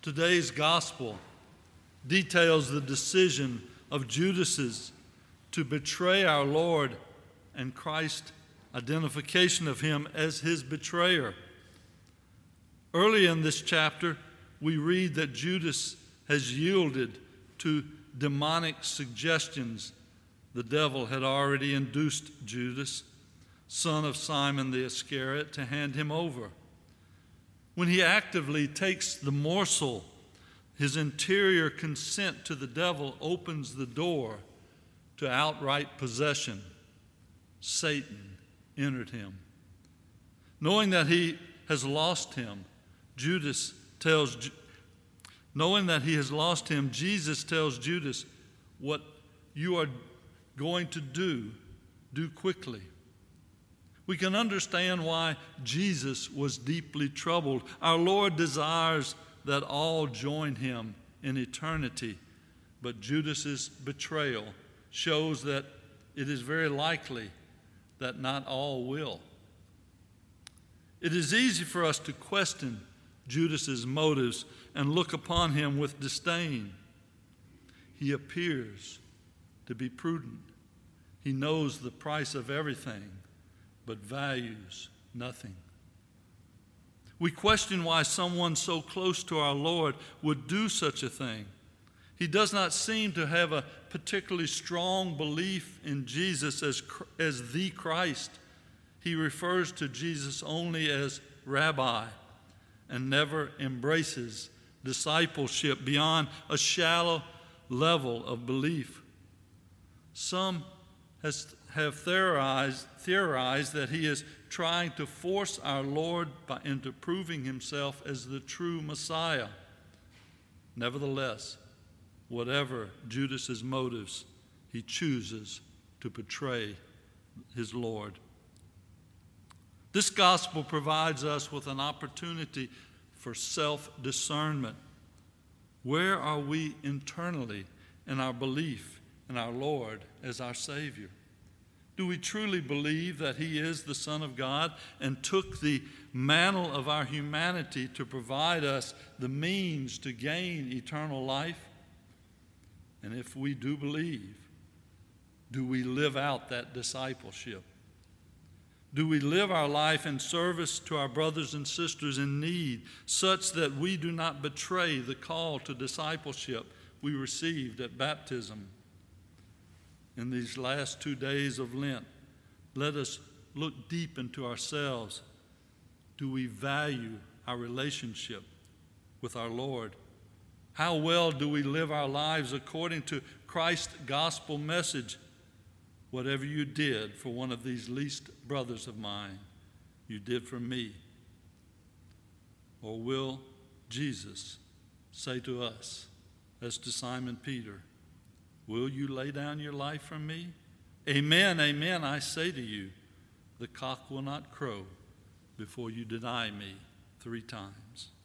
Today's gospel details the decision of Judas to betray our Lord and Christ's identification of him as his betrayer. Early in this chapter, we read that Judas has yielded to demonic suggestions. The devil had already induced Judas, son of Simon the Iscariot, to hand him over. When he actively takes the morsel, his interior consent to the devil opens the door to outright possession. Satan entered him. Knowing that he has lost him, Jesus tells Judas, what you are going to do, do quickly. We can understand why Jesus was deeply troubled. Our Lord desires that all join him in eternity, but Judas's betrayal shows that it is very likely that not all will. It is easy for us to question Judas's motives and look upon him with disdain. He appears to be prudent. He knows the price of everything, but values nothing. We question why someone so close to our Lord would do such a thing. He does not seem to have a particularly strong belief in Jesus as the Christ. He refers to Jesus only as Rabbi and never embraces discipleship beyond a shallow level of belief. Some have theorized that he is trying to force our Lord into proving himself as the true Messiah. Nevertheless, whatever Judas's motives, he chooses to betray his Lord. This gospel provides us with an opportunity for self-discernment. Where are we internally in our belief in our Lord as our Savior? Do we truly believe that he is the Son of God and took the mantle of our humanity to provide us the means to gain eternal life? And if we do believe, do we live out that discipleship? Do we live our life in service to our brothers and sisters in need, such that we do not betray the call to discipleship we received at baptism? In these last 2 days of Lent, let us look deep into ourselves. Do we value our relationship with our Lord? How well do we live our lives according to Christ's gospel message? Whatever you did for one of these least brothers of mine, you did for me. Or will Jesus say to us, as to Simon Peter, will you lay down your life for me? Amen, amen, I say to you, the cock will not crow before you deny me 3 times.